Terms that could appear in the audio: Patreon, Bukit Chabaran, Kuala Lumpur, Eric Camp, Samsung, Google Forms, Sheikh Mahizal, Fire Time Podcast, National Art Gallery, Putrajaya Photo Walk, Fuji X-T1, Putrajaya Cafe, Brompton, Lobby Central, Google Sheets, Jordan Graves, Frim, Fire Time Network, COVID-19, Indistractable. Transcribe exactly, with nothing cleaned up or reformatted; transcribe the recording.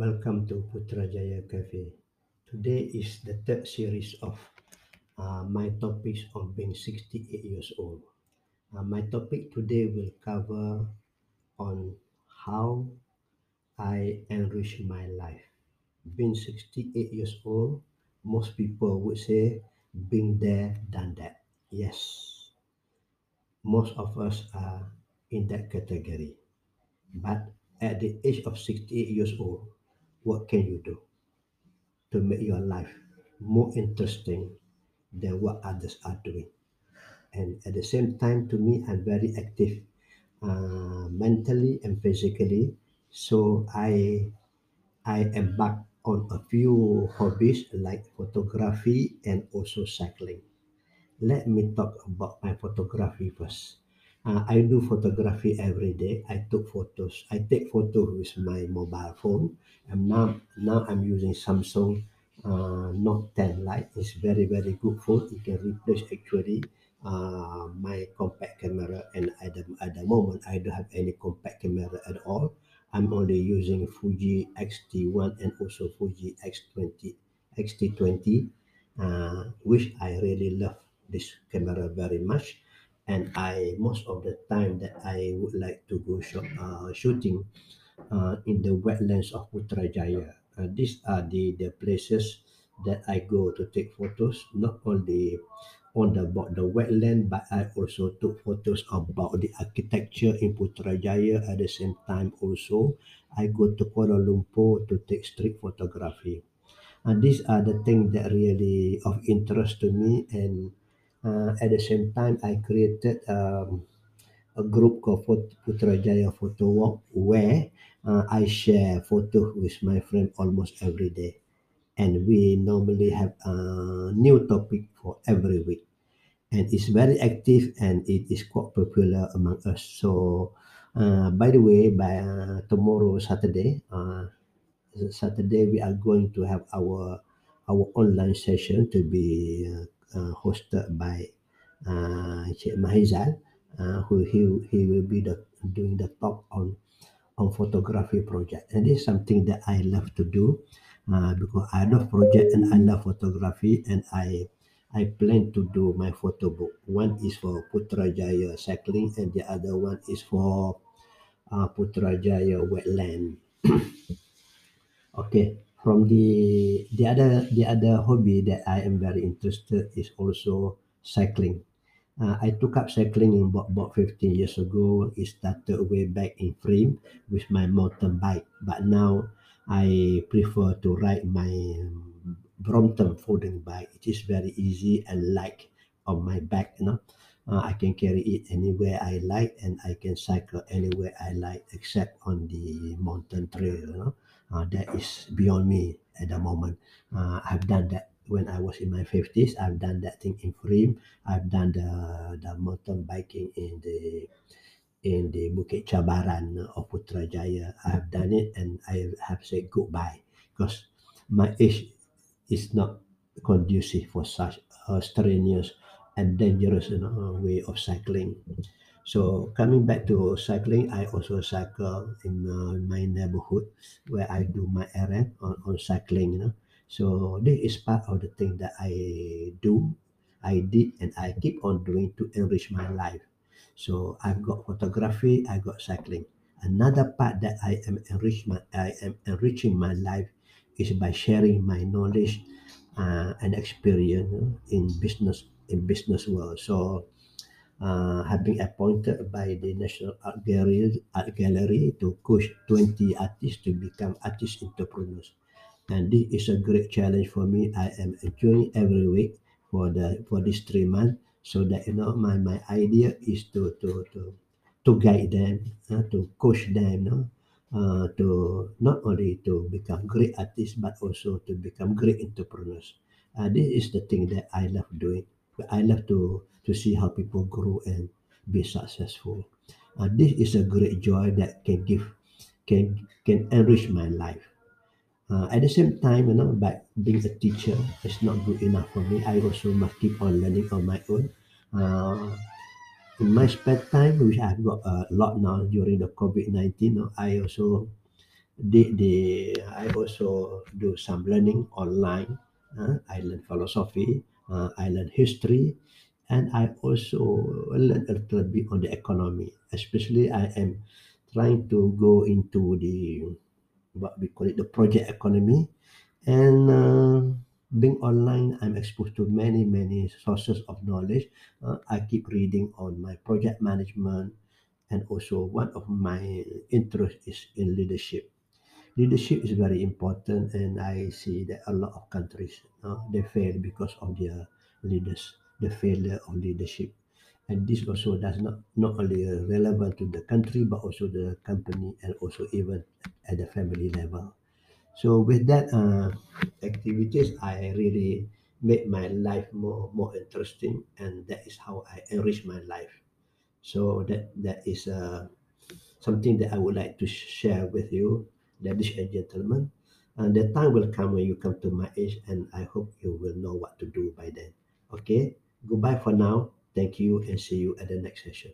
Welcome to Putrajaya Cafe. Today is the third series of uh, my topics on being sixty-eight years old. Uh, my topic today will cover on how I enrich my life. Being sixty-eight years old, most people would say being there, done that. Yes, most of us are in that category. But at the age of sixty-eight years old, what can you do to make your life more interesting than what others are doing? And at the same time, to me, I'm very active uh, mentally and physically. So I, I embark on a few hobbies like photography and also cycling. Let me talk about my photography first. Uh, I do photography every day. I took photos. I take photos with my mobile phone. And now, now I'm using Samsung uh, Note ten Lite. It's very, very good phone. It can replace actually uh, my compact camera. And at the, at the moment, I don't have any compact camera at all. I'm only using Fuji X T one and also Fuji X twenty, X T twenty, uh, which I really love this camera very much. And I, most of the time that I would like to go shop, uh, shooting uh, in the wetlands of Putrajaya. Uh, these are the, the places that I go to take photos, not only on the, about the wetland, but I also took photos about the architecture in Putrajaya. At the same time also, I go to Kuala Lumpur to take street photography. And these are the things that really of interest to me. And Uh, at the same time, I created um, a group called Putrajaya Photo Walk, where uh, I share photos with my friend almost every day. And we normally have a new topic for every week. And it's very active and it is quite popular among us. So, uh, by the way, by uh, tomorrow, Saturday, uh, Saturday, we are going to have our, our online session to be uh, Uh, hosted by uh, Sheikh Mahizal, uh, who he, he will be the, doing the talk on on photography project. And this is something that I love to do uh, because I love project and I love photography, and I I plan to do my photo book. One is for Putrajaya cycling and the other one is for uh, Putrajaya wetland. Okay. From the the other the other hobby that I am very interested is also cycling. Uh, I took up cycling in about, about fifteen years ago. It started way back in Frim with my mountain bike, but now I prefer to ride my Brompton folding bike. It is very easy and light on my back. You know, uh, I can carry it anywhere I like, and I can cycle anywhere I like except on the mountain trail. You know. Uh, that is beyond me at the moment. Uh, I've done that when I was in my fifties. I've done that thing in Frim. I've done the, the mountain biking in the in the Bukit Chabaran of Putrajaya. I've done it and I have said goodbye because my age is not conducive for such a strenuous and dangerous, you know, way of cycling. So coming back to cycling, I also cycle in uh, my neighborhood where I do my errand on, on cycling. You know, so this is part of the thing that I do, I did, and I keep on doing to enrich my life. So I've got photography, I got cycling. Another part that I am enrich my, I am enriching my life is by sharing my knowledge uh, and experience, you know, in business in business world. So. Uh, have been appointed by the National Art Gallery, Art Gallery to coach twenty artists to become artist entrepreneurs. And this is a great challenge for me. I am enjoying every week for the for these three months so that, you know, my, my idea is to to to, to guide them, uh, to coach them, no? uh, to not only to become great artists but also to become great entrepreneurs. Uh, this is the thing that I love doing. I love to, to see how people grow and be successful. Uh, this is a great joy that can give, can can enrich my life. Uh, at the same time, you know, but being a teacher is not good enough for me. I also must keep on learning on my own. Uh, in my spare time, which I've got a lot now during the COVID nineteen, you know, I also They, they, I also do some learning online. Uh, I learn philosophy, uh, I learn history, and I also learn a little bit on the economy. Especially, I am trying to go into the, what we call it, the project economy. And uh, being online, I'm exposed to many, many sources of knowledge. Uh, I keep reading on my project management, and also one of my interests is in leadership. Leadership is very important, and I see that a lot of countries, uh, they fail because of their leaders, the failure of leadership. And this also does not, not only relevant to the country, but also the company, and also even at the family level. So with that uh, activities, I really make my life more, more interesting, and that is how I enrich my life. So that, that is uh, something that I would like to share with you, ladies and gentlemen, and the time will come when you come to my age, and I hope you will know what to do by then. Okay, goodbye for now. Thank you, and see you at the next session.